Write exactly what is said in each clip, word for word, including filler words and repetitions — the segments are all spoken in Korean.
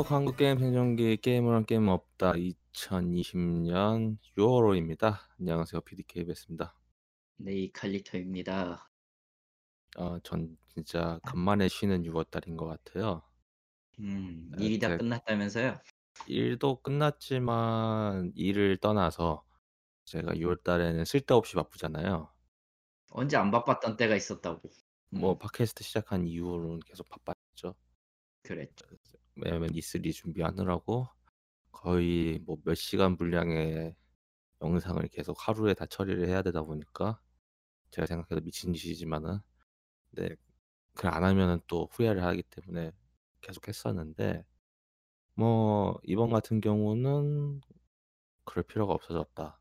한국 한국 게임 생존기 게임을 한 게임 없다 이천이십 년 유월호입니다. 안녕하세요, 피디케이 베스입니다. 네, 칼리터입니다. 어, 전 진짜 간만에 쉬는 유월달인 것 같아요. 음, 일이 다 끝났다면서요? 일도 끝났지만 일을 떠나서 제가 유월달에는 쓸데없이 바쁘잖아요. 언제 안 바빴던 때가 있었다고. 뭐 팟캐스트 시작한 이후로는 계속 바빴죠. 그랬죠. 왜냐면 이 쓰리 준비하느라고 거의 뭐 몇 시간 분량의 영상을 계속 하루에 다 처리를 해야 되다 보니까 제가 생각해도 미친 짓이지만은, 근데 그걸 안 하면은 또 후회를 하기 때문에 계속 했었는데, 뭐 이번 같은 경우는 그럴 필요가 없어졌다.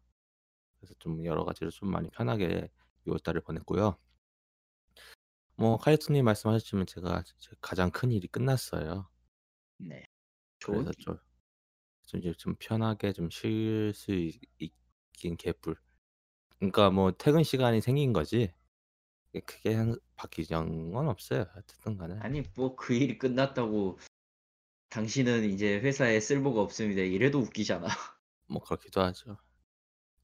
그래서 좀 여러 가지로 좀 많이 편하게 유월달을 보냈고요. 뭐 칼리토님 말씀하셨지만 제가 제 가장 큰 일이 끝났어요. 네. 그래서 좀, 좀 이제 좀 편하게 좀 쉴 수 있긴 개뿔. 그러니까 뭐 퇴근 시간이 생긴 거지. 크게 바뀌는 건 없어요. 어쨌든 간에. 아니 뭐 그 일이 끝났다고 당신은 이제 회사에 쓸모가 없습니다. 이래도 웃기잖아. 뭐 그렇기도 하죠.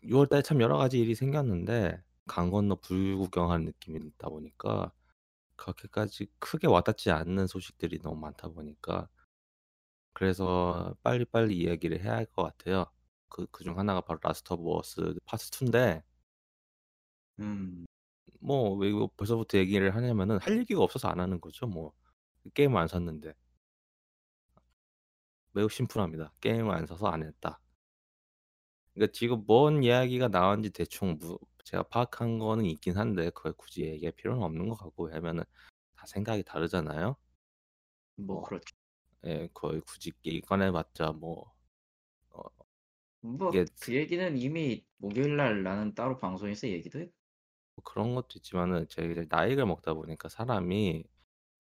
유월달에 참 여러 가지 일이 생겼는데 강 건너 불구경하는 느낌이 있다 보니까 그렇게까지 크게 와닿지 않는 소식들이 너무 많다 보니까, 그래서 빨리빨리 이야기를 해야 할 것 같아요. 그, 그중 하나가 바로 라스트 오브 어스 파트 투인데 음. 뭐 왜 벌써부터 얘기를 하냐면은 할 얘기가 없어서 안 하는 거죠. 뭐 게임을 안 샀는데 매우 심플합니다. 게임을 안 사서 안 했다. 그러니까 지금 뭔 이야기가 나왔는지 대충 무, 제가 파악한 거는 있긴 한데 그걸 굳이 얘기할 필요는 없는 것 같고, 왜냐면은 다 생각이 다르잖아요. 뭐 그렇죠. 예, 그걸 굳이 꺼내봤자 뭐 어, 뭐 그 얘기는 이미 목요일날 나는 따로 방송에서 얘기도 했고 뭐 그런 것도 있지만은 제가 나이를 먹다 보니까 사람이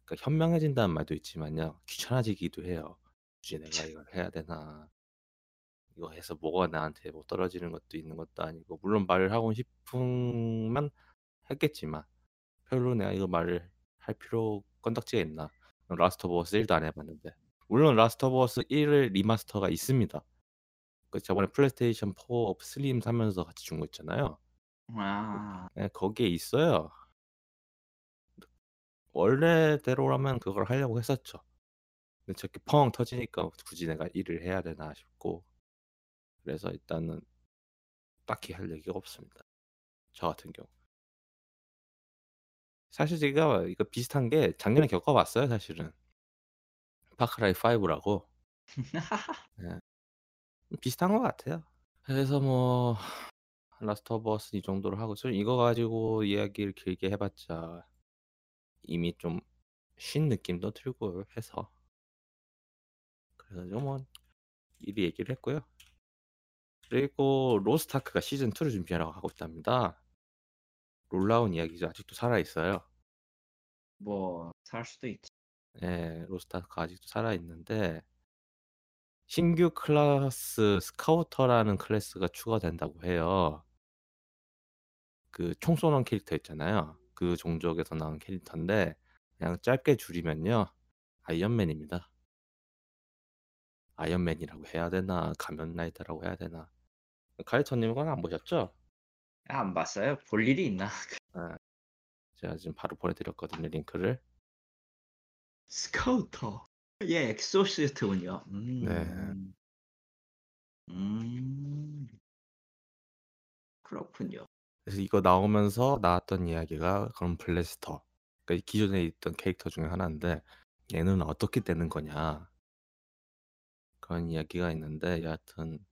그러니까 현명해진다는 말도 있지만요 귀찮아지기도 해요. 굳이 내가 이걸 해야 되나, 이거 해서 뭐가 나한테 뭐 떨어지는 것도 있는 것도 아니고, 물론 말을 하고 싶으면 했겠지만 별로 내가 이거 말을 할 필요 건덕지가 있나. 라스트 오브 어스 일도 안 해봤는데, 물론 라스트 오브 어스 일을 리마스터가 있습니다. 그 저번에 플레이스테이션 사 스팀 사면서 같이 준 거 있잖아요. 와. 네, 거기에 있어요. 원래대로라면 그걸 하려고 했었죠. 근데 저렇게 펑 터지니까 굳이 내가 일을 해야 되나 싶고, 그래서 일단은 딱히 할 얘기가 없습니다. 저 같은 경우. 사실 제가 이거 비슷한 게 작년에 겪어봤어요, 사실은. 파크라이 파이브라고. 네. 비슷한 것 같아요. 그래서 뭐 라스트 오브 어스 이 정도로 하고, 이거 가지고 이야기를 길게 해봤자 이미 좀 쉰 느낌도 들고 해서, 그래서 좀 뭐 미리 얘기를 했고요. 그리고 로스트아크가 시즌 투를 준비하라고 하고 있답니다. 놀라운 이야기죠. 아직도 살아있어요. 뭐 살 수도 있지. 네, 로스트아크가 아직도 살아있는데 신규 클래스 스카우터라는 클래스가 추가된다고 해요. 그 총 쏘는 캐릭터 있잖아요. 그 종족에서 나온 캐릭터인데 그냥 짧게 줄이면요 아이언맨입니다. 아이언맨이라고 해야 되나 가면라이더라고 해야 되나. 가이터님은 안 보셨죠? 안 봤어요. 볼 일이 있나? 아, 제가 지금 바로 보내드렸거든요, 링크를. 스카우터. 예, 엑소시스트군요. 음. 네. 음. 그렇군요. 그래서 이거 나오면서 나왔던 이야기가 그럼 블래스터. 그러니까 기존에 있던 캐릭터 중에 하나인데 얘는 어떻게 되는 거냐. 그런 이야기가 있는데, 여하튼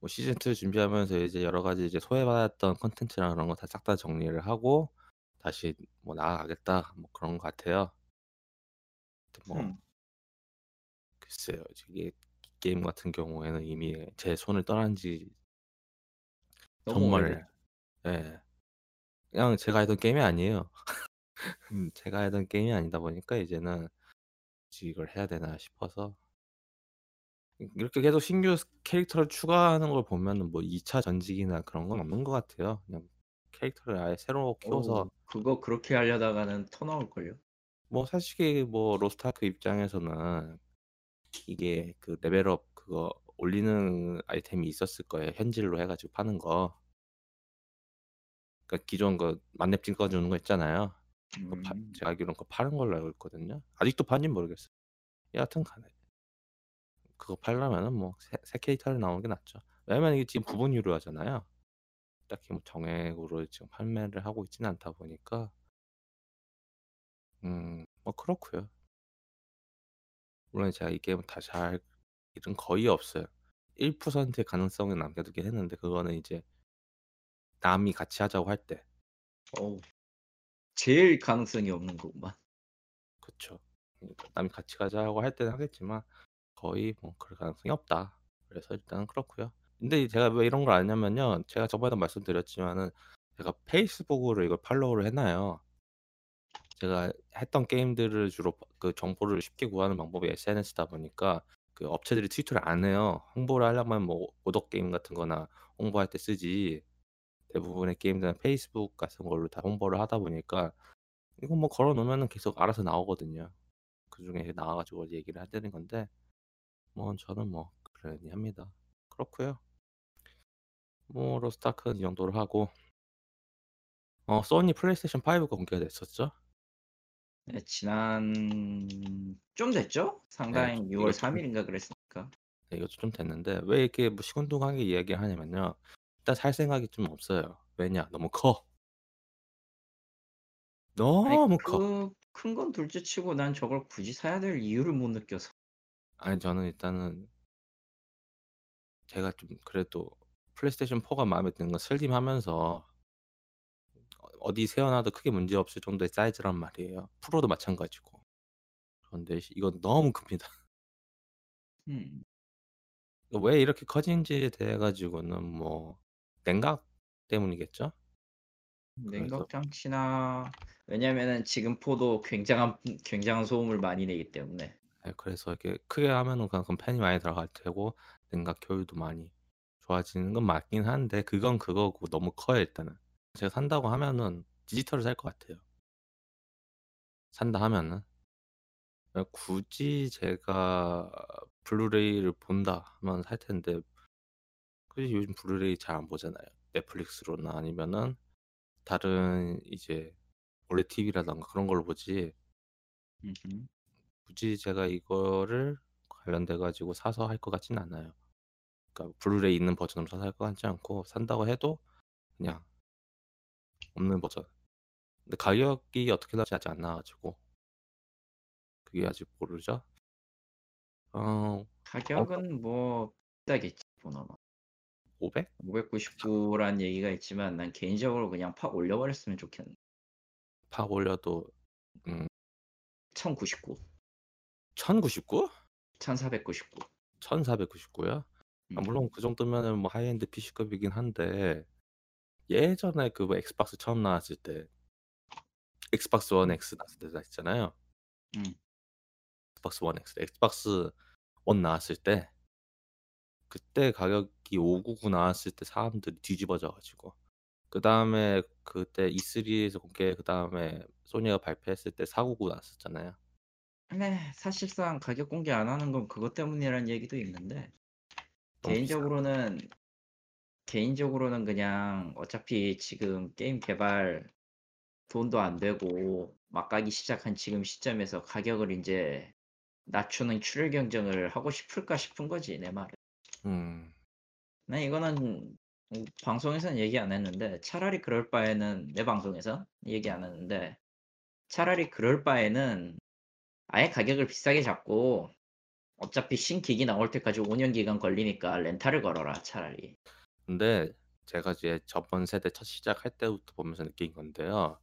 뭐 시즌 투 준비하면서 이제 여러 가지 이제 소외받았던 콘텐츠랑 그런 거 다 싹 다 정리를 하고 다시 뭐 나아가겠다 뭐 그런 것 같아요. 뭐 음. 글쎄요, 이게 게임 같은 경우에는 이미 제 손을 떠난 지 정말 예 네. 그냥 제가 하던 게임이 아니에요. 제가 하던 게임이 아니다 보니까 이제는 이걸 해야 되나 싶어서. 이렇게 계속 신규 캐릭터를 추가하는 걸 보면은 뭐 이 차 전직이나 그런 건 없는 것 같아요. 그냥 캐릭터를 아예 새로 키워서 오, 그거 그렇게 하려다가는 터나올 걸요. 뭐 사실 뭐 로스트아크 입장에서는 이게 그 레벨업 그거 올리는 아이템이 있었을 거예요. 현질로 해가지고 파는 거. 그러니까 기존 거 만렙 찍어주는 거 있잖아요. 그거 파, 제가 알기로는 그거 파는 걸로 알고 있거든요. 아직도 파는지 모르겠어요. 여하튼 간에 그거 팔려면은 뭐 새, 새 캐릭터를 나오는 게 낫죠. 왜냐면 이게 지금 부분유료 하잖아요. 딱히 뭐 정액으로 지금 판매를 하고 있지는 않다 보니까 음 뭐 그렇고요. 물론 제가 이 게임을 다시 할 일은 거의 없어요. 일 퍼센트의 가능성을 남겨두긴 했는데 그거는 이제 남이 같이 하자고 할 때. 어 제일 가능성이 없는 거구만. 그렇죠. 남이 같이 가자고 할 때는 하겠지만 거의 뭐 그럴 가능성이 없다. 그래서 일단은 그렇고요. 근데 제가 왜 이런 걸 아냐면요, 제가 저번에도 말씀드렸지만은 제가 페이스북으로 이걸 팔로우를 해놔요. 제가 했던 게임들을 주로 그 정보를 쉽게 구하는 방법이 에스엔에스다 보니까 그 업체들이 트위터를 안 해요. 홍보를 하려면 뭐 오덕 게임 같은 거나 홍보할 때 쓰지. 대부분의 게임들은 페이스북 같은 걸로 다 홍보를 하다 보니까 이거 뭐 걸어놓으면 계속 알아서 나오거든요. 그중에 나와가지고 얘기를 하자는 건데 뭐 저는 뭐 그러니 합니다. 그렇고요. 뭐 로스트아크는 이 정도로 하고 어 소니 플레이스테이션 파이브가 공개가 됐었죠? 네, 지난 좀 됐죠? 상당히 네, 유월 좀... 삼 일인가 그랬으니까. 네, 이것도 좀 됐는데 왜 이렇게 뭐 시큰둥하게 이야기하냐면요. 일단 살 생각이 좀 없어요. 왜냐? 너무 커. 너무 그, 커. 큰 건 둘째치고 난 저걸 굳이 사야 될 이유를 못 느껴서. 아니 저는 일단은 제가 좀 그래도 플레이스테이션 포가 마음에 드는 건 슬림하면서 어디 세워놔도 크게 문제없을 정도의 사이즈란 말이에요. 프로도 마찬가지고. 그런데 이건 너무 큽니다. 음. 왜 이렇게 커진지에 대해 가지고는 뭐 냉각 때문이겠죠? 냉각 장치나 왜냐면은 지금 포도 굉장한 굉장한 소음을 많이 내기 때문에. 네, 그래서 이렇게 크게 하면은 그만큼 팬이 많이 들어갈 테고 냉각 효율도 많이 좋아지는 건 맞긴 한데 그건 그거고 너무 커요. 일단은 제가 산다고 하면은 디지털을 살 것 같아요. 산다 하면은 굳이 제가 블루레이를 본다 하면 살 텐데 굳이 요즘 블루레이 잘 안 보잖아요. 넷플릭스로나 아니면은 다른 이제 원래 티비라던가 그런 걸로 보지. 음흠. 굳이 제가 이거를 관련돼가지고 사서 할 것 같진 않아요. 그러니까 블루레이 있는 버전으로 사서 할 것 같지 않고 산다고 해도 그냥 없는 버전. 근데 가격이 어떻게 나올지 아직 안 나와가지고 그게 아직 모르죠. 어 가격은 어, 뭐 비싸겠지 보나마. 오백? 오백구십구란 얘기가 있지만 난 개인적으로 그냥 팍 올려버렸으면 좋겠네. 팍 올려도 음 천구십구. 천구십구? 천사백구십구. 천사백구십구야? 음. 아, 물론 그 정도면은 뭐 하이엔드 피씨급이긴 한데 예전에 그 뭐 엑스박스 처음 나왔을 때 엑스박스 원 X 나왔을 때 있잖아요. 음. 엑스박스 원 X, 엑스박스 원 나왔을 때 그때 가격이 오백구십구 나왔을 때 사람들이 뒤집어져가지고 그 다음에 그때 이 쓰리에서 공개 그 다음에 소니가 발표했을 때 사백구십구 나왔었잖아요. 네, 사실상 가격 공개 안 하는 건 그것 때문이라는 얘기도 있는데 개인적으로는 비싸. 개인적으로는 그냥 어차피 지금 게임 개발 돈도 안 되고 막가기 시작한 지금 시점에서 가격을 이제 낮추는 출혈 경쟁을 하고 싶을까 싶은 거지 내 말은. 음. 난 이거는 방송에서는 얘기 안 했는데 차라리 그럴 바에는 내 방송에서 얘기 안 했는데 차라리 그럴 바에는 아예 가격을 비싸게 잡고 어차피 신기기 나올 때까지 오 년 기간 걸리니까 렌탈을 걸어라 차라리. 근데 제가 이제 저번 세대 첫 시작할 때부터 보면서 느낀 건데요.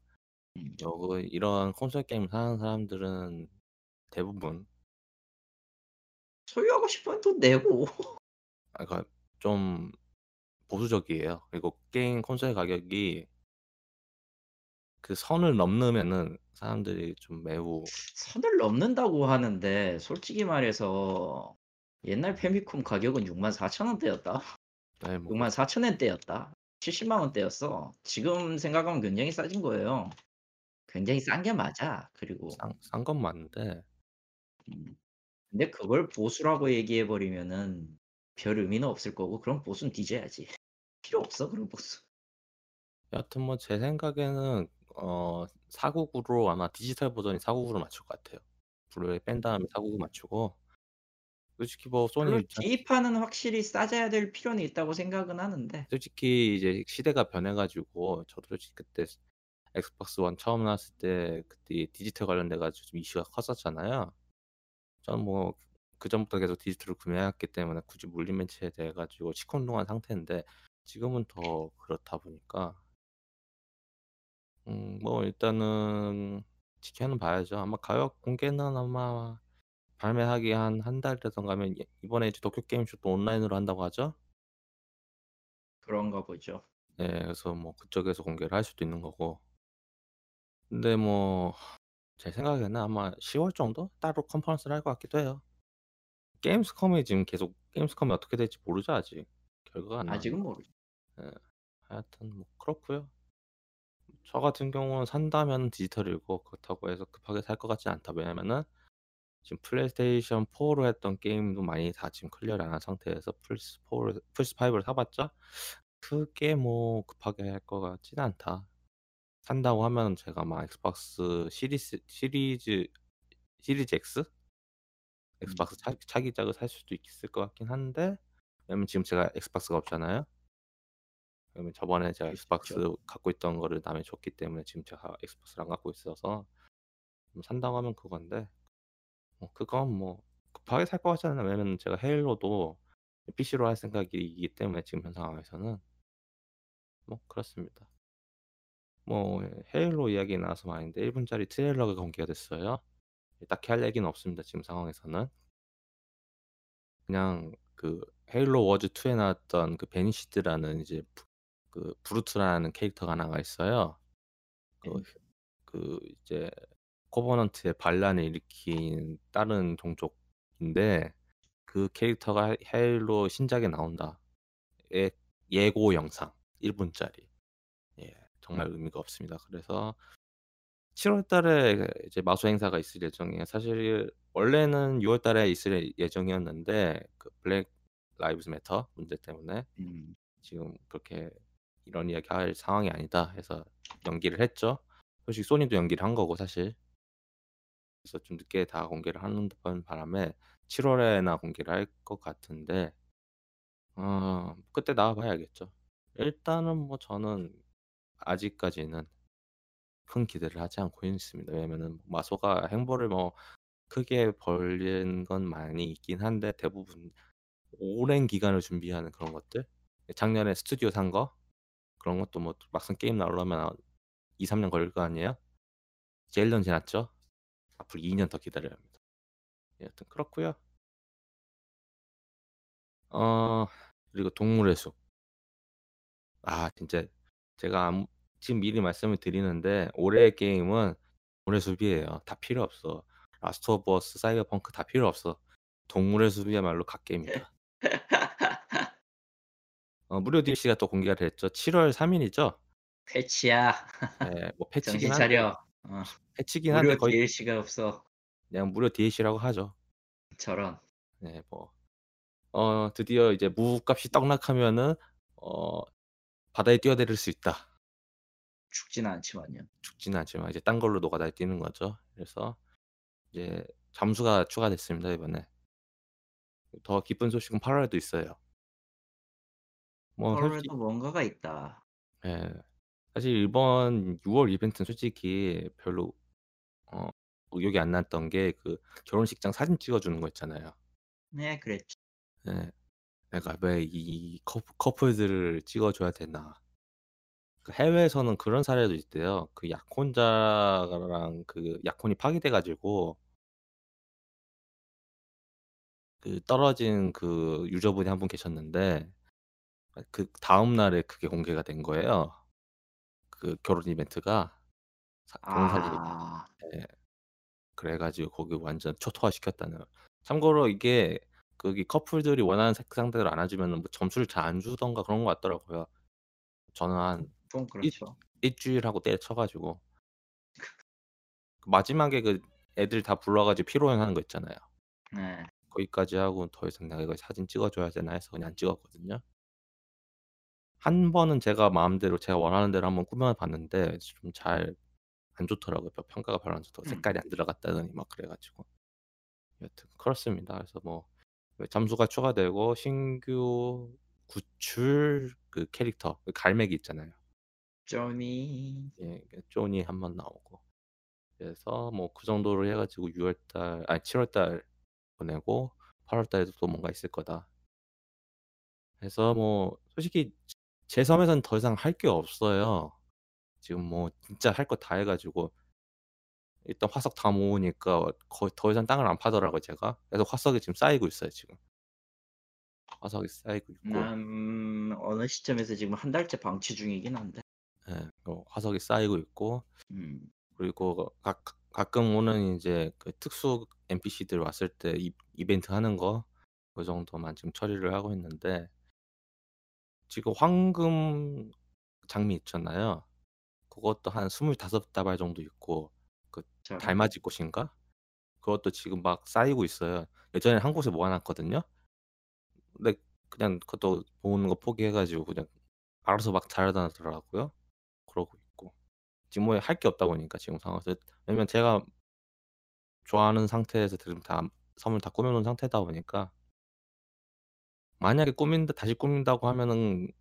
음. 여기 이런 콘솔 게임 사는 사람들은 대부분 소유하고 싶으면 돈 내고. 아, 그러니까 좀 보수적이에요. 그리고 게임 콘솔 가격이 그 선을 넘으면은 사람들이 좀 매우 선을 넘는다고 하는데 솔직히 말해서 옛날 페미콤 가격은 육만 사천 원대였다. 네, 뭐. 육만 사천 원대였다. 칠십만 원대였어. 지금 생각하면 굉장히 싸진 거예요. 굉장히 싼 게 맞아. 그리고 싼 건 맞는데 근데 그걸 보수라고 얘기해버리면은 별 의미는 없을 거고, 그럼 보수는 뒤져야지. 필요 없어, 그런 보수. 여하튼 뭐 제 생각에는 어 사국으로 아마 디지털 버전이 사국으로 맞출 것 같아요. 블루레이 뺀 다음에 사국을 맞추고. 솔직히 뭐 소니 물론 입장- 기입판은 확실히 싸져야 될 필요는 있다고 생각은 하는데. 솔직히 이제 시대가 변해가지고 저도 솔직히 그때 엑스박스 원 처음 나왔을 때 그때 디지털 관련돼가지고 좀 이슈가 컸었잖아요. 저는 뭐 그전부터 계속 디지털을 구매했기 때문에 굳이 물린 매체에 대해 가지고 시큰둥한 상태인데 지금은 더 그렇다 보니까 음 뭐 일단은 지켜는 봐야죠. 아마 가격 공개는 아마 발매하기 한 한 달이라던가 하면 예- 이번에 이제 도쿄 게임쇼 또 온라인으로 한다고 하죠. 그런가 보죠. 예, 그래서 뭐 그쪽에서 공개를 할 수도 있는 거고. 근데 뭐 제 생각에는 아마 시월 정도 따로 컨퍼런스를 할 것 같기도 해요. 게임스컴이 지금 계속 게임스컴이 어떻게 될지 모르죠 아직. 결과가 안 나왔나. 아직은 모르죠. 예, 하여튼 뭐 그렇고요. 저 같은 경우는 산다면 디지털이고 그렇다고 해서 급하게 살 것 같지 않다. 왜냐면은 지금 플레이스테이션 포로 했던 게임도 많이 다 지금 클리어를 안 한 상태에서 플스사를 플스오를 사봤자 크게 뭐 급하게 할 것 같진 않다. 산다고 하면 제가 막 엑스박스 시리즈 시리즈 시리즈 X 음. 엑스박스 차, 차기작을 살 수도 있을 것 같긴 한데 왜냐면 지금 제가 엑스박스가 없잖아요. 왜냐면 저번에 제가 그럴 수 엑스박스 있죠. 갖고 있던 거를 남이 줬기 때문에 지금 제가 엑스박스를 안 갖고 있어서 뭐 산다고 하면 그건데 뭐 그건 뭐 급하게 살 것 같지 않아요. 왜냐면 제가 헤일로도 피씨로 할 생각이기 때문에 지금 현 상황에서는 뭐 그렇습니다. 뭐 헤일로 이야기 나와서 말인데 일 분짜리 트레일러가 공개가 됐어요. 딱히 할 얘기는 없습니다. 지금 상황에서는 그냥 그 헤일로 워즈 투에 나왔던 그 베니시드라는 이제 부- 그 브루트라는 캐릭터가 하나가 있어요. 그, 네. 그 이제 코버넌트의 반란을 일으킨 다른 종족인데 그 캐릭터가 헤일로 신작에 나온다. 예, 예고 영상 일 분짜리. 예, 정말 의미가 없습니다. 그래서 칠월 달에 이제 마수 행사가 있을 예정이에요. 사실 원래는 유월 달에 있을 예정이었는데 그 블랙 라이브즈 매터 문제 때문에 음. 지금 그렇게 이런 이야기 할 상황이 아니다 해서 연기를 했죠. 솔직히 소니도 연기를 한 거고 사실. 그래서 좀 늦게 다 공개를 하는 듯한 바람에 칠월에나 공개를 할 것 같은데 어, 그때 나와봐야겠죠. 일단은 뭐 저는 아직까지는 큰 기대를 하지 않고 있습니다. 왜냐면은 마소가 행보를 뭐 크게 벌린 건 많이 있긴 한데 대부분 오랜 기간을 준비하는 그런 것들 작년에 스튜디오 산 거 그런 것도 뭐 막상 게임 나오려면 이, 삼 년 걸릴 거 아니에요? 이제 일 년 지났죠? 앞으로 이 년 더 기다려야 합니다. 예, 여튼 그렇고요. 어 그리고 동물의 숲. 아 진짜 제가 아무- 지금 미리 말씀을 드리는데 올해의 게임은 동물의 숲이에요. 다 필요 없어. 라스트 오브 어스, 사이버펑크 다 필요 없어. 동물의 숲이야말로 갓게임이다. 어, 무료 디엘씨가 또 공개가 됐죠. 칠월 삼 일이죠. 패치야. 예, 뭐 패치긴 정신 한데 차려. 어. 패치긴 한데 무료 거의 디엘씨가 없어. 그냥 무료 디엘씨라고 하죠. 저런. 네, 뭐 어, 드디어 이제 무값이 떡락하면은 어, 바다에 뛰어내릴 수 있다. 죽지는 않지만요. 죽지는 않지만 이제 딴 걸로 노가다에 뛰는 거죠. 그래서 이제 잠수가 추가됐습니다 이번에. 더 기쁜 소식은 팔월에도 있어요. 뭐 솔직히 팔월에도 뭔가가 있다. 예, 사실 이번 유월 이벤트는 솔직히 별로 어, 의욕이 안 났던 게 그 결혼식장 사진 찍어주는 거 있잖아요. 네, 그랬죠. 예, 내가 왜 이 커플들을 찍어줘야 되나. 그 해외에서는 그런 사례도 있대요. 그 약혼자랑 그 약혼이 파기돼가지고 그 떨어진 그 유저분이 한 분 계셨는데 그 다음 날에 그게 공개가 된 거예요. 그 결혼 이벤트가 사- 결혼 사진 이벤트. 아, 예. 그래가지고 거기 완전 초토화 시켰다는. 참고로 이게 거기 커플들이 원하는 색상대로 안 해주면 뭐 점수를 잘 안 주던가 그런 것 같더라고요. 저는 한 좀 일, 그렇죠. 일주일 하고 때려쳐가지고 그 마지막에 그 애들 다 불러가지고 피로연 하는 거 있잖아요. 네. 거기까지 하고 더 이상 내가 이거 사진 찍어줘야 되나 해서 그냥 안 찍었거든요. 한 번은 제가 마음대로 제가 원하는 대로 한번 꾸며 봤는데 좀 잘 안 좋더라고요. 별 평가가 별로 안 좋더라고. 음. 색깔이 안 들어갔다더니 막 그래가지고. 여튼 그렇습니다. 그래서 뭐 점수가 추가되고 신규 구출 그 캐릭터 그 갈매기 있잖아요. 쪼니. 예, 그 쪼니 한 번 나오고. 그래서 뭐 그 정도로 해가지고 유월 달 아니 칠월 달 보내고 팔월 달에도 또 뭔가 있을 거다. 그래서 뭐 솔직히 제 섬에서는 더 이상 할 게 없어요. 지금 뭐 진짜 할 거 다 해가지고 일단 화석 다 모으니까 거의 더 이상 땅을 안 파더라고요 제가. 그래서 화석이 지금 쌓이고 있어요 지금. 화석이 쌓이고 있고. 난 어느 시점에서 지금 한 달째 방치 중이긴 한데. 예, 어, 화석이 쌓이고 있고 음. 그리고 가, 가- 가끔 오는 이제 그 특수 엔피씨들 왔을 때 이, 이벤트 하는 거 그 정도만 지금 처리를 하고 있는데 지금 황금 장미 있잖아요. 그것도 한 스물다섯 다발 정도 있고 그 저런. 달맞이 꽃인가? 그것도 지금 막 쌓이고 있어요. 예전에 한 곳에 모아놨거든요. 근데 그냥 그것도 모으는 거 포기해가지고 그냥 알아서 막 자라나더라고요. 그러고 있고 지금 뭐 할 게 없다 보니까 지금 상황에서 왜냐면 제가 좋아하는 상태에서 지금 다 선물 다 꾸며놓은 상태다 보니까 만약에 꾸민다 다시 꾸민다고 하면은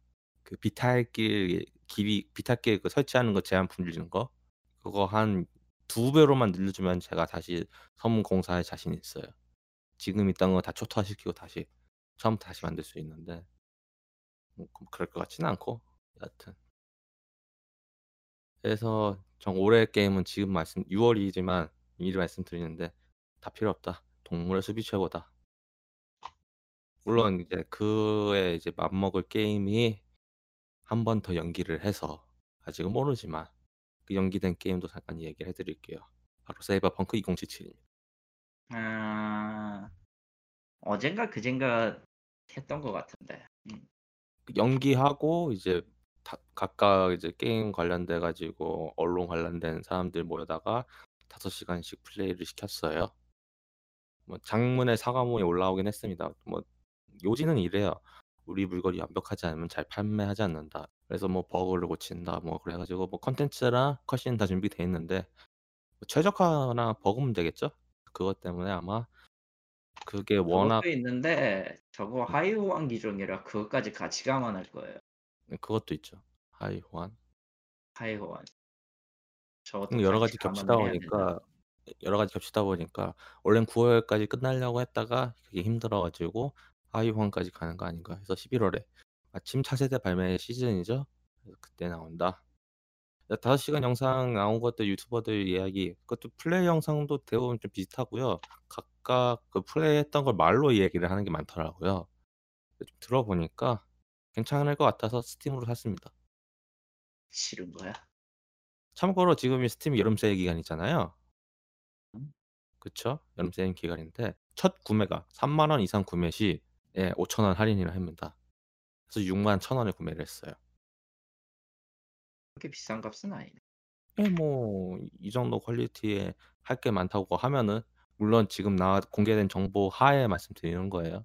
그 비탈길 길이 비탈길 그 설치하는 거 제한 분리는 거 그거 한 두 배로만 늘려주면 제가 다시 섬 공사에 자신 있어요. 지금 있던 거 다 초토화시키고 다시 처음부터 다시 만들 수 있는데 뭐 그- 그럴 것 같지는 않고 여튼 그래서 정 올해 게임은 지금 말씀 유월이지만 미리 말씀드리는데 다 필요 없다. 동물의 숲이 최고다. 물론 이제 그에 이제 맞먹을 게임이 한 번 더 연기를 해서 아직은 모르지만 그 연기된 게임도 잠깐 얘기를 해드릴게요. 바로 사이버펑크 이공칠칠입니다. 아, 어젠가 그젠가 했던 것 같은데. 음. 연기하고 이제 다- 각각 이제 게임 관련돼 가지고 언론 관련된 사람들 모여다가 다섯 시간씩 플레이를 시켰어요. 뭐 장문의 사과문이 올라오긴 했습니다. 뭐 요지는 이래요. 우리 물건이 완벽하지 않으면 잘 판매하지 않는다. 그래서 뭐 버그를 고친다. 뭐 그래가지고 뭐 컨텐츠랑 컷신 다 준비돼 있는데 뭐 최적화나 버그면 되겠죠? 그것 때문에 아마 그게 워낙 그것도 있는데 저거 음, 하이호환 기종이라 그것까지 같이 감안할 거예요. 그것도 있죠. 하이 호환. 하이호환. 저것도 음, 여러 같이 가지 겹치다 감안을 해야 된다. 보니까 여러 가지 겹치다 보니까 원래는 구월까지 끝나려고 했다가 그게 힘들어가지고 하이호환까지 가는 거 아닌가 해서 십일월에 마침 차세대 발매 시즌이죠. 그래서 그때 나온다. 다섯 시간 영상 나온 것도 유튜버들 이야기 그것도 플레이 영상도 대부분 좀 비슷하고요. 각각 그 플레이했던 걸 말로 얘기를 하는 게 많더라고요. 좀 들어보니까 괜찮을 것 같아서 스팀으로 샀습니다. 싫은 거야? 참고로 지금이 스팀 여름 세일 기간이잖아요. 음? 그쵸? 여름 세일 기간인데 첫 구매가 삼만 원 이상 구매 시 예, 오천 원 할인이라 합니다. 그래서 육만 천 원에 구매를 했어요. 그렇게 비싼 값은 아니네. 예, 뭐 이 정도 퀄리티에 할 게 많다고 하면은 물론 지금 나 공개된 정보 하에 말씀드리는 거예요.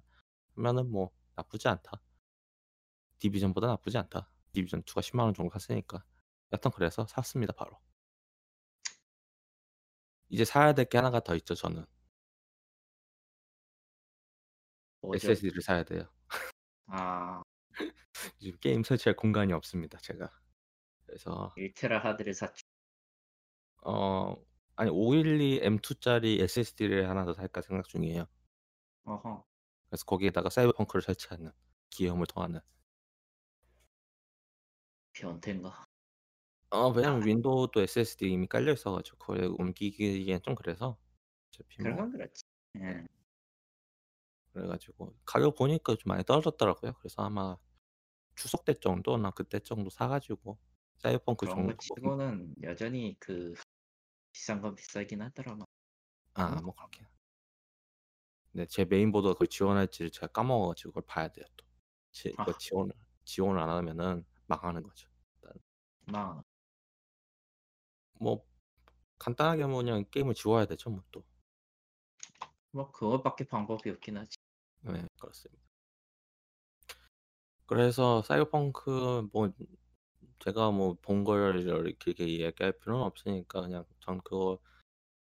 하면은 뭐 나쁘지 않다. 디비전보다 나쁘지 않다. 디비전 이가 십만 원 정도 샀으니까. 여튼 그래서 샀습니다, 바로. 이제 사야 될 게 하나가 더 있죠, 저는. 뭐죠? 에스에스디를 사야 돼요. 아, 지금 게임 설치할 공간이 없습니다, 제가. 그래서 일테라 하드를 샀죠. 어 아니 오백십이 엠투짜리 에스에스디를 하나 더 살까 생각 중이에요. 어허. 그래서 거기에다가 사이버펑크를 설치하는 기염을 더하는. 변태인가? 어 왜냐면 아, 윈도우도 에스에스디 이미 깔려 있어가지고 그걸 옮기기엔 좀 그래서 어차피 그런 뭐 건 그렇지. 예. 예, 그래가지고 가격 보니까 좀 많이 떨어졌더라고요. 그래서 아마 추석 때 정도나 그때 정도 사가지고 사이버펑크 그런 거 종 치고는 여전히 그 비싼 건 비싸긴 하더라만. 아, 뭐 그렇게. 근데 제 메인보드가 그걸 지원할지를 제가 까먹어가지고 그걸 봐야 돼요 또. 지, 이거 아, 지원을 지원을 안 하면은 망하는 거죠. 일단 나 뭐 간단하게 뭐 그냥 게임을 지워야 되죠 뭐 또. 뭐 그것밖에 방법이 없긴 하지. 네, 그렇습니다. 그래서 사이버펑크 뭐 제가 뭐 본 걸 이렇게 이야기할 필요는 없으니까 그냥 전 그거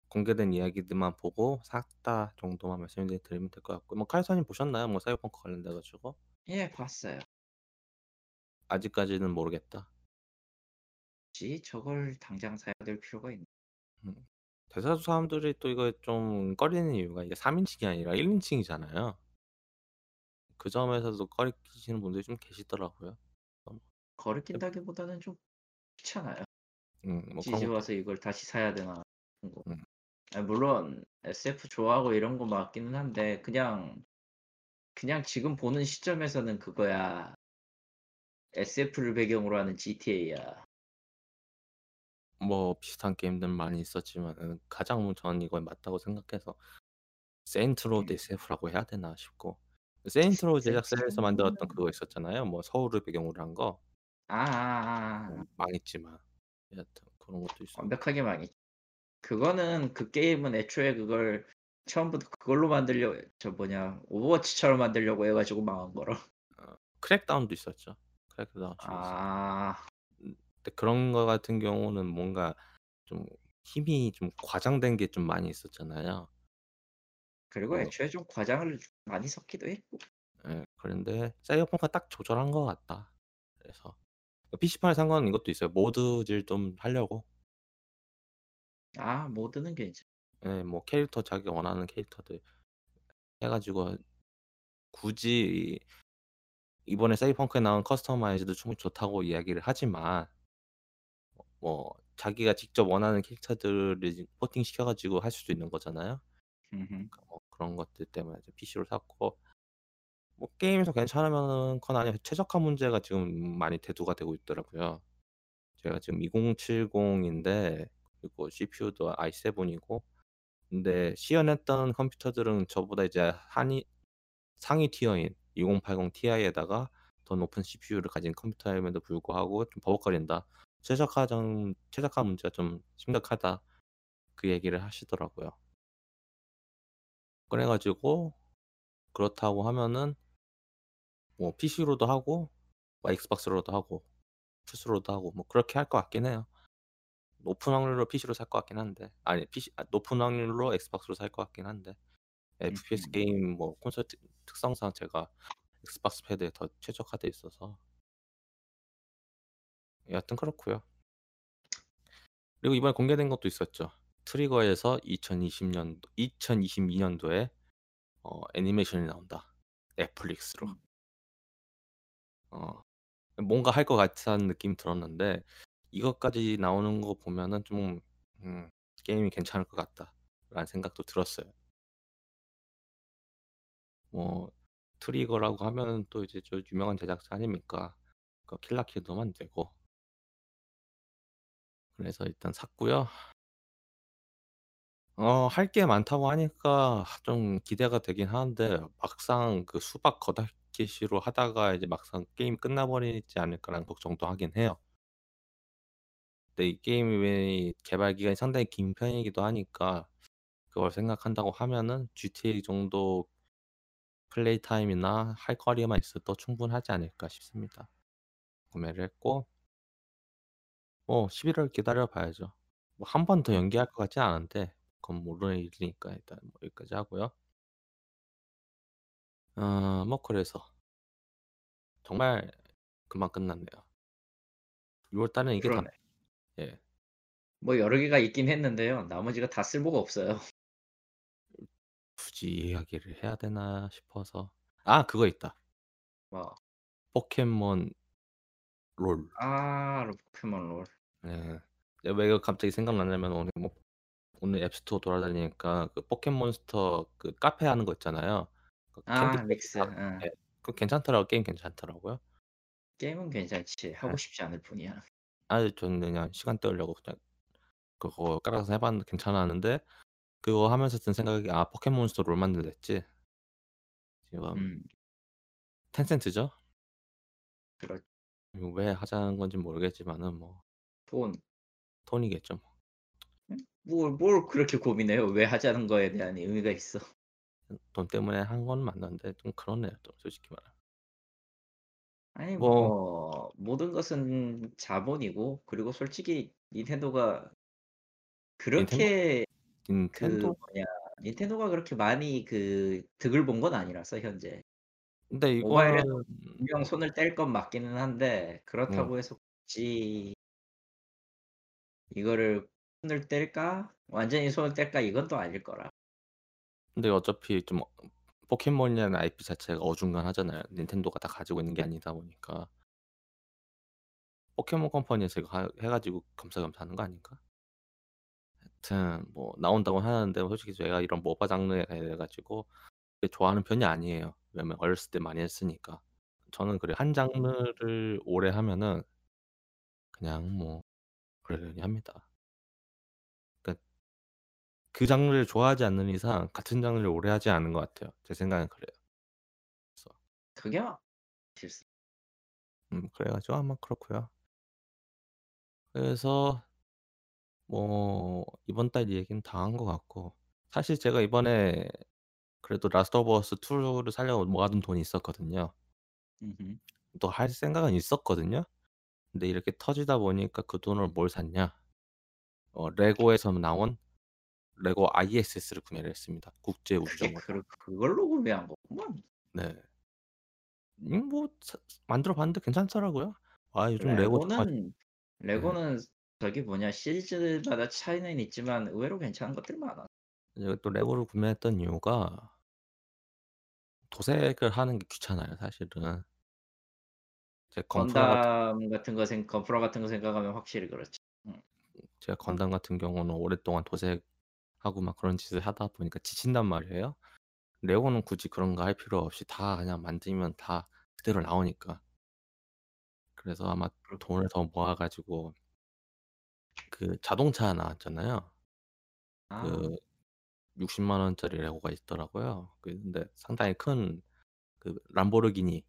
공개된 이야기들만 보고 샀다 정도만 말씀드리면 될 것 같고, 뭐 칼사님 보셨나요? 뭐 사이버펑크 관련돼 가지고? 예, 봤어요. 아직까지는 모르겠다. 혹시 저걸 당장 사야 될 필요가 있나? 음. 대다수 사람들이 또 이거 좀 꺼리는 이유가 이게 삼 인칭이 아니라 일 인칭이잖아요. 그 점에서도 꺼리시는 분들이 좀 계시더라고요. 거리낀다기보다는 좀 귀찮아요. 음, 뭐 뒤집어서 이걸 다시 사야 되나. 음. 아니, 물론 에스에프 좋아하고 이런 거 맞기는 한데 그냥 그냥 지금 보는 시점에서는 그거야. 에스에프를 배경으로 하는 지티에이야. 뭐 비슷한 게임들 많이 있었지만 가장 전 이건 맞다고 생각해서 세인트로드 에스에프라고 해야 되나 싶고, 세인트로드 제작사에서 만들었던 그거 있었잖아요. 뭐 서울을 배경으로 한 거. 아, 아, 아. 망했지만 여하튼 그런 것도 있어. 완벽하게 망했지. 그거는 그 게임은 애초에 그걸 처음부터 그걸로 만들려 저 뭐냐 오버워치처럼 만들려고 해가지고 망한 거라. 어, 크랙다운도 있었죠. 크랙다운. 아. 있었죠. 근데 그런 거 같은 경우는 뭔가 좀 힘이 좀 과장된 게 좀 많이 있었잖아요. 그리고 어, 애초에 좀 과장을 많이 섞기도 했고. 예, 그런데 사이버펑크가 딱 조절한 것 같다. 그래서 피씨판에 상관없는 것도 있어요. 모드질 좀 하려고. 아, 모드는 괜찮. 예, 뭐 캐릭터 자기 원하는 캐릭터들 해가지고 굳이 이번에 사이버펑크에 나온 커스터마이즈도 충분히 좋다고 이야기를 하지만 뭐 자기가 직접 원하는 캐릭터들을 포팅 시켜가지고 할 수도 있는 거잖아요. 그러니까 뭐 그런 것들 때문에 피씨로 샀고, 뭐 게임에서 괜찮으면 건 아니야. 최적화 문제가 지금 많이 대두가 되고 있더라고요. 제가 지금 이공칠공인데 그리고 씨피유도 아이 세븐이고, 근데 시연했던 컴퓨터들은 저보다 이제 한이 상위 티어인 이공팔공 티아이에다가 더 높은 씨피유를 가진 컴퓨터임에도 불구하고 좀 버벅거린다. 최적화 좀 최적화 문제가 좀 심각하다. 그 얘기를 하시더라고요. 그래가지고 그렇다고 하면은 뭐 피씨로도 하고 뭐 엑스박스로도 하고 플스로도 하고 뭐 그렇게 할 것 같긴 해요. 높은 확률로 피씨로 살 것 같긴 한데 아니 피씨 아, 높은 확률로 엑스박스로 살 것 같긴 한데 에프피에스 게임 뭐 콘솔 특성상 제가 엑스박스 패드에 더 최적화돼 있어서 여하튼 그렇고요. 그리고 이번에 공개된 것도 있었죠. 트리거에서 이천이십 년도, 이천이십이 년도에 어, 애니메이션이 나온다. 넷플릭스로. 어, 뭔가 할 것 같다는 느낌이 들었는데 이것까지 나오는 거 보면은 좀 음, 게임이 괜찮을 것 같다라는 생각도 들었어요. 뭐 트리거라고 하면 또 이제 저 유명한 제작사 아닙니까? 그 킬라키도 만들고. 그래서 일단 샀고요. 어, 할 게 많다고 하니까 좀 기대가 되긴 하는데 막상 그 수박 거다키시로 하다가 이제 막상 게임 끝나버리지 않을까라는 걱정도 하긴 해요. 근데 이 게임이 개발 기간이 상당히 긴 편이기도 하니까 그걸 생각한다고 하면은 지티에이 정도 플레이 타임이나 할 거리만 있어도 충분하지 않을까 싶습니다. 구매를 했고 뭐 십일월 기다려봐야죠. 뭐 한 번 더 연기할 것 같진 않은데 그건 모르는 일이니까 일단 뭐 여기까지 하고요. 어, 뭐 그래서 정말 금방 끝났네요. 유월달은 이게 그러네. 다. 예. 뭐 여러 개가 있긴 했는데요. 나머지가 다 쓸모가 없어요. 굳이 이야기를 해야 되나 싶어서. 아 그거 있다. 뭐. 포켓몬 롤. 아 포켓몬 롤. 예. 왜 이거 갑자기 생각나냐면 오늘 뭐. 오늘 앱스토어 돌아다니니까 그 포켓몬스터 그 카페 하는 거 있잖아요. 그 아, 믹스. 아. 네. 그 괜찮더라고. 게임 괜찮더라고요. 게임은 괜찮지. 하고 싶지 않을 뿐이야. 아, 저는 그냥 시간 때우려고 그냥 그거 깔아서 해봤는데 괜찮았는데 그거 하면서 든 생각이 아, 포켓몬스터 롤 만들랬지. 지금 음. 텐센트죠? 그렇. 왜 하자는 건지 모르겠지만은 뭐 돈. 돈이겠죠. 뭐. 뭘, 뭘 그렇게 고민해요? 왜 하자는 거에 대한 의미가 있어? 돈 때문에 한 건 맞는데 좀 그렇네요, 좀 솔직히 말하면. 아니 뭐 뭐 모든 것은 자본이고, 그리고 솔직히 닌텐도가 닌텐도 그렇게 그 닌텐도 뭐냐 닌텐도가 그렇게 많이 그 득을 본 건 아니라서 현재 근데 모바일에서 이거는 분명 손을 뗄 건 맞기는 한데, 음, 그렇다고 해서 굳이 이거를 손을 뗄까? 완전히 손을 뗄까? 이건 또 아닐 거라. 근데 어차피 좀 어- 포켓몬이라는 아이피 자체가 어중간하잖아요. 닌텐도가 다 가지고 있는 게 아니다 보니까 포켓몬 컴퍼니에서 이거 하- 해가지고 검사검사 하는 거 아닌가? 하여튼 뭐 나온다고 하는데 솔직히 제가 이런 모바 장르에 해가지고 그렇게 좋아하는 편이 아니에요. 왜냐면 어렸을 때 많이 했으니까. 저는 그래 한 장르를 오래 하면은 그냥 뭐 그러려니 합니다. 그러니까 그 장르를 좋아하지 않는 이상 같은 장르를 오래 하지 않은 것 같아요. 제 생각은 그래요. 그래서 그게 실수. 음, 그래가지고 아마 그렇고요. 그래서 뭐 이번 달 얘기는 다 한 것 같고, 사실 제가 이번에 그래도 라스트 오브 어스 이를 살려고 모아둔 돈이 있었거든요. 음흠. 또 할 생각은 있었거든요. 근데 이렇게 터지다 보니까 그 돈을 뭘 샀냐? 어, 레고에서 나온 레고 아이에스에스를 구매를 했습니다. 국제 그게 우주정거장. 그 그걸로 구매한 거구만. 네. 음, 뭐 사- 만들어 봤는데 괜찮더라고요. 아, 요즘 레고 정말 레고는 네. 레고는 저기 뭐냐 시리즈마다 차이는 있지만 의외로 괜찮은 것들 많아. 제가 또 레고를 구매했던 이유가 도색을 하는 게 귀찮아요, 사실은. 제 건프라 같은 건담 같은 거 생, 건프라 같은 거 생각하면 확실히 그렇지. 응. 제가 건담 같은 경우는 오랫동안 도색하고 막 그런 짓을 하다 보니까 지친단 말이에요. 레고는 굳이 그런 거 할 필요 없이 다 그냥 만들면 다 그대로 나오니까. 그래서 아마 그렇군. 돈을 더 모아가지고 그 자동차 나왔잖아요. 아, 그 육십만 원짜리 레고가 있더라고요. 근데 상당히 큰 그 람보르기니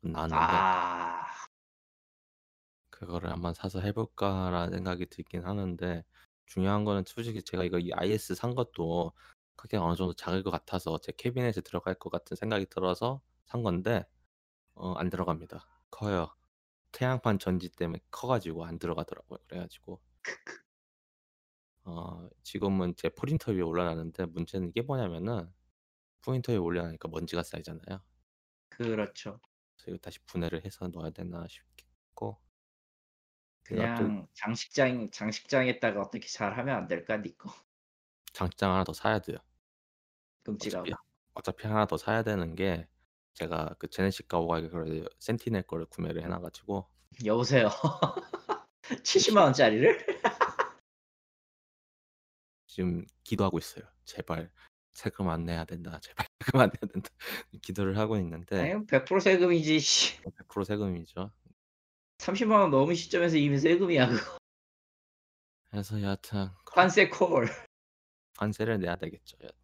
나왔는데 아, 그거를 한번 사서 해볼까라는 생각이 들긴 하는데, 중요한 거는 솔직히 제가 이거 이 아이에스 산 것도 크게 어느 정도 작을 것 같아서 제 캐비넷에 들어갈 것 같은 생각이 들어서 산 건데 어, 안 들어갑니다. 커요. 태양판 전지 때문에 커가지고 안 들어가더라고요. 그래가지고 어, 지금은 제 프린터 위에 올라가는데, 문제는 이게 뭐냐면은 프린터 위에 올려놓으니까 먼지가 쌓이잖아요. 그렇죠. 그래서 이거 다시 분해를 해서 넣어야 되나 싶고, 제가 또 그냥 장식장 장식장에다가 어떻게 잘하면 안 될까? 니꺼 장장 하나 더 사야 돼요. 어차피 끔찍하고. 어차피 하나 더 사야 되는 게, 제가 그 제네시스가오가이 그 센티넬 거를 구매를 해놔가지고 여보세요. 칠십만 칠십 원짜리를? 지금 기도하고 있어요. 제발 세금 안 내야 된다. 제발 세금 안 내야 된다. 기도를 하고 있는데 아니, 백 퍼센트 세금이지. 씨. 백 퍼센트 세금이죠. 삼십만 원 넘은 시점에서 이미 세금이야, 그거. 그래서 여하튼 그렇 관세 콜. 관세를 내야 되겠죠. 여하튼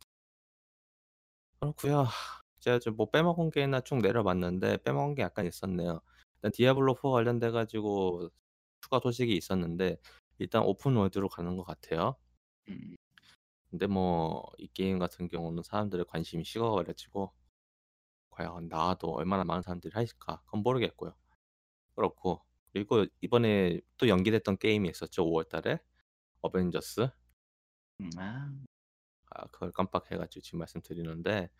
그렇고요. 제가 좀 뭐 빼먹은 게 있나 쭉 내려봤는데 빼먹은 게 약간 있었네요. 일단 디아블로 사 관련돼 가지고 추가 소식이 있었는데, 일단 오픈 월드로 가는 것 같아요. 음, 근데 뭐 이 게임 같은 경우는 사람들의 관심이 식어가지고 과연 나와도 얼마나 많은 사람들이 하실까 그건 모르겠고요. 그렇고, 그리고 이번에 또 연기됐던 게임이 있었죠. 오월 달에 어벤져스. 음, 아, 아, 그걸 깜빡해가지고 지금 말씀드리는데,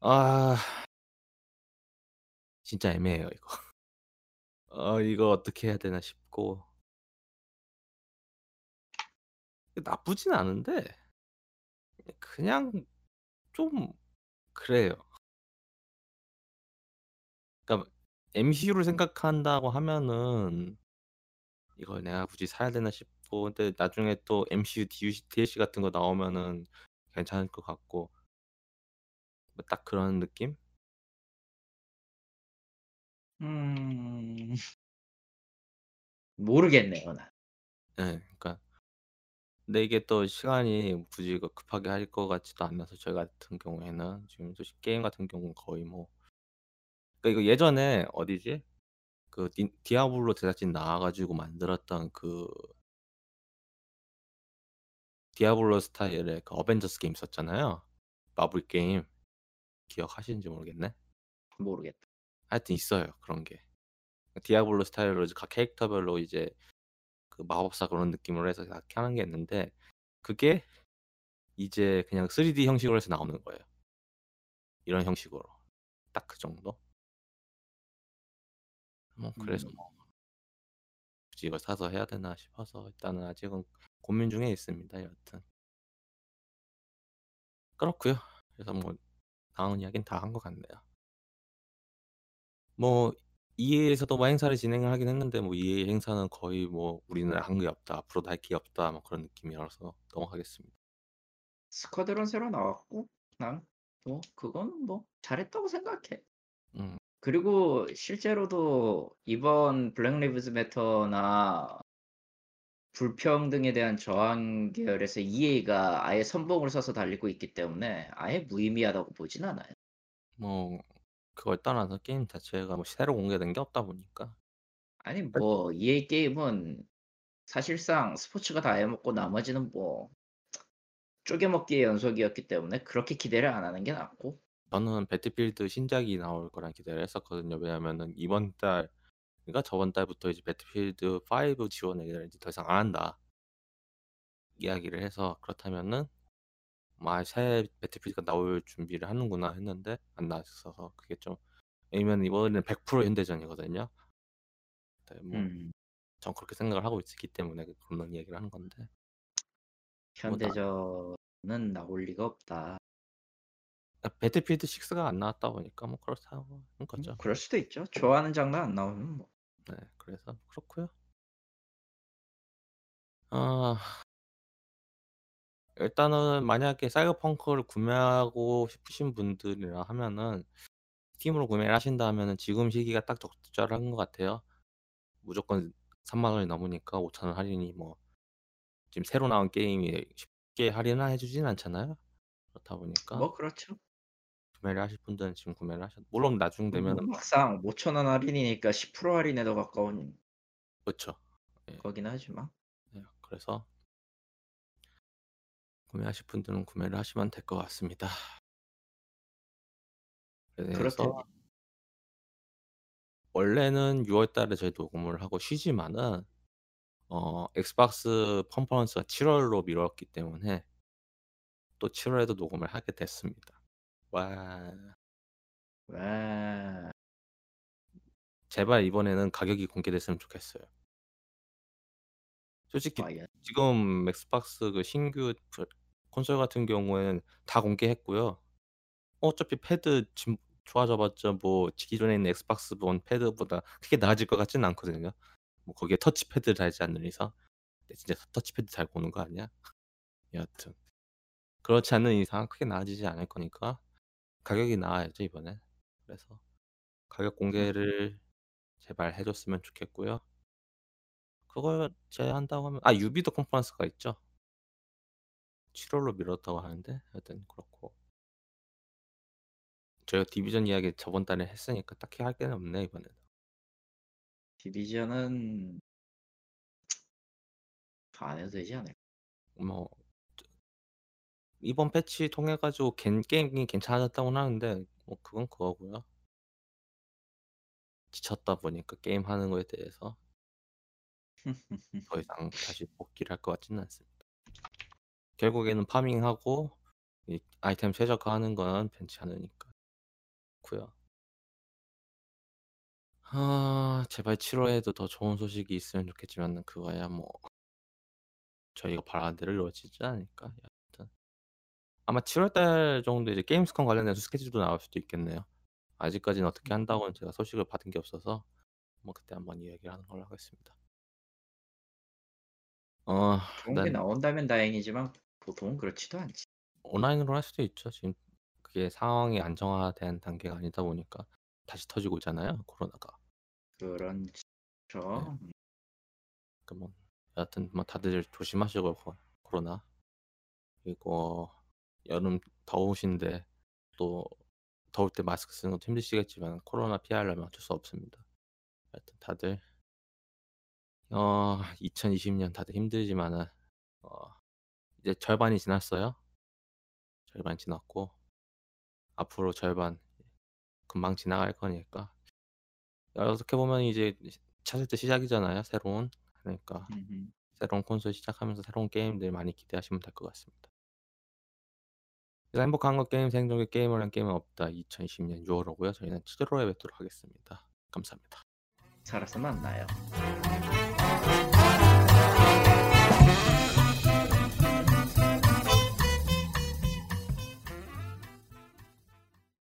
아 진짜 애매해요 이거. 어 이거 어떻게 해야 되나 싶고, 나쁘진 않은데 그냥 좀 그래요. 그러니까 엠씨유를 생각한다고 하면은 이걸 내가 굳이 사야 되나 싶고, 근데 나중에 또 엠씨유 디엘씨 같은 거 나오면은 괜찮을 것 같고, 뭐딱 그런 느낌? 음, 모르겠네요, 난. 예, 그러니까 근데 이게 또 시간이 굳이 이거 급하게 할 것 같지도 않아서, 저희 같은 경우에는 지금 솔직히 게임 같은 경우는 거의 뭐, 그러니까 이거 예전에 어디지? 그 디- 디아블로 제작진 나와가지고 만들었던 그 디아블로 스타일의 그 어벤져스 게임 있었잖아요. 마블 게임 기억하시는지 모르겠네. 모르겠다. 하여튼 있어요 그런 게. 디아블로 스타일로 각 캐릭터별로 이제 그 마법사 그런 느낌으로 해서 다 하는 게 있는데 그게 이제 그냥 쓰리디 형식으로 해서 나오는 거예요. 이런 형식으로 딱 그 정도. 뭐 그래서 뭐 굳이 이걸 사서 해야 되나 싶어서 일단은 아직은 고민 중에 있습니다. 여튼 그렇고요. 그래서 뭐 다음 이야기는 다 한 것 같네요. 뭐 이에이에서도 뭐 행사를 진행을 하긴 했는데 뭐 이에이 행사는 거의 뭐 우리는 한 게 없다, 앞으로도 할 게 없다 뭐 그런 느낌이라서 넘어가겠습니다. 스쿼드런 새로 나왔고 난 뭐 그건 뭐 잘했다고 생각해. 음. 그리고 실제로도 이번 블랙 리브즈 매터나 불평등에 대한 저항 계열에서 이에이가 아예 선봉을 서서 달리고 있기 때문에 아예 무의미하다고 보진 않아요. 뭐 그걸 떠나서 게임 자체가 뭐 새로 공개된 게 없다 보니까. 아니 뭐 이에이 게임은 사실상 스포츠가 다 해먹고 나머지는 뭐 쪼개먹기의 연속이었기 때문에 그렇게 기대를 안 하는 게 낫고. 저는 배틀필드 신작이 나올 거란 기대를 했었거든요. 왜냐면은 이번 달, 그러니까 저번 달부터 이제 배틀필드 오 지원을 이제 더 이상 안 한다 이야기를 해서 그렇다면은 막 새 배틀필드가 나올 준비를 하는구나 했는데 안 나왔어서 그게 좀. 왜냐면 이번에는 백 퍼센트 현대전이거든요. 뭐 음. 전 그렇게 생각을 하고 있기 때문에 그런 이야기를 하는 건데. 현대전은 나... 나올 리가 없다. 배틀필드 식스가 안 나왔다 보니까 뭐 그렇다고 하는 거죠. 그럴 수도 있죠. 좋아하는 장르 안 나오면 뭐. 네, 그래서 그렇고요. 아 일단은 만약에 사이버펑크를 구매하고 싶으신 분들이라 하면은 스팀으로 구매를 하신다면은 지금 시기가 딱 적절한 것 같아요. 무조건 삼만 원이 넘으니까 오천 원 할인이 뭐 지금 새로 나온 게임이 쉽게 할인을 해주진 않잖아요. 그렇다 보니까 뭐 그렇죠. 구매를 하실 분들은 지금 구매를 하셔. 물론 나중 되면 음, 막상 오천 원 할인이니까 십 퍼센트 할인에 더 가까운. 그렇죠. 예. 거긴 하지만. 예. 그래서 구매하실 분들은 구매를 하시면 될 것 같습니다. 그래서 원래는 유월 달에 저희 녹음을 하고 쉬지만은 어 엑스박스 컨퍼런스가 칠월로 미뤘기 때문에 또 칠월에도 녹음을 하게 됐습니다. 와, 와. 제발 이번에는 가격이 공개됐으면 좋겠어요. 솔직히 아, 예. 지금 엑스박스 그 신규 콘솔 같은 경우에는 다 공개했고요. 어차피 패드 진, 좋아져봤자 뭐 기존에 있는 엑스박스 원 패드보다 크게 나아질 것 같지는 않거든요. 뭐 거기에 터치패드를 달지 않는 이상. 근데 진짜 터치패드 달고 오는 거 아니야? 여하튼 그렇지 않는 이상 크게 나아지지 않을 거니까 가격이 나와야죠 이번엔. 그래서 가격 공개를 제발 해줬으면 좋겠고요. 그걸 제한다고 하면 아 유비도 컨퍼런스가 있죠. 칠월로 미뤘다고 하는데 하여튼 그렇고 저희가 디비전 이야기 저번 달에 했으니까 딱히 할 게 없네 이번에는. 디비전은 안 해도 되지 않을까? 뭐 이번 패치 통해가지고 겐, 게임이 괜찮아졌다고 하는데 뭐 그건 그거고요. 지쳤다 보니까 게임 하는 거에 대해서 더 이상 다시 복귀를 할 것 같지는 않습니다. 결국에는 파밍하고 이 아이템 최적화하는 건 괜찮으니까 고요. 아 제발 칠월에도 더 좋은 소식이 있으면 좋겠지만 그거야 뭐 저희가 바라는 대로 이루어지지 않을까. 아마 칠월달 정도 이제 게임스컴 관련된 스케줄도 나올 수도 있겠네요. 아직까지는 어떻게 한다고는 제가 소식을 받은 게 없어서 뭐 그때 한번 이야기를 하는 걸로 하겠습니다. 어, 좋은 난... 게 나온다면 다행이지만 보통은 그렇지도 않지. 온라인으로 할 수도 있죠. 지금 그게 상황이 안정화된 단계가 아니다 보니까 다시 터지고 있잖아요. 코로나가. 그런죠. 네. 그럼 여하튼 뭐 다들 조심하시고 코로나. 그리고 여름 더우신데 또 더울 때 마스크 쓰는 것도 힘드시겠지만 코로나 피하려면 어쩔 수 없습니다. 하여튼 다들 어 이천이십 년 다들 힘들지만은 어 이제 절반이 지났어요. 절반 지났고 앞으로 절반 금방 지나갈 거니까. 어떻게 보면 이제 찾을 때 시작이잖아요. 새로운. 그러니까 음흠. 새로운 콘솔 시작하면서 새로운 게임들 많이 기대하시면 될 것 같습니다. 그래서 행복한 것 게임 생존기 게이머란 게임은 없다. 이천이십 년 유월호고요. 저희는 칠월호에 뵙도록 하겠습니다. 감사합니다. 살아서 만나요.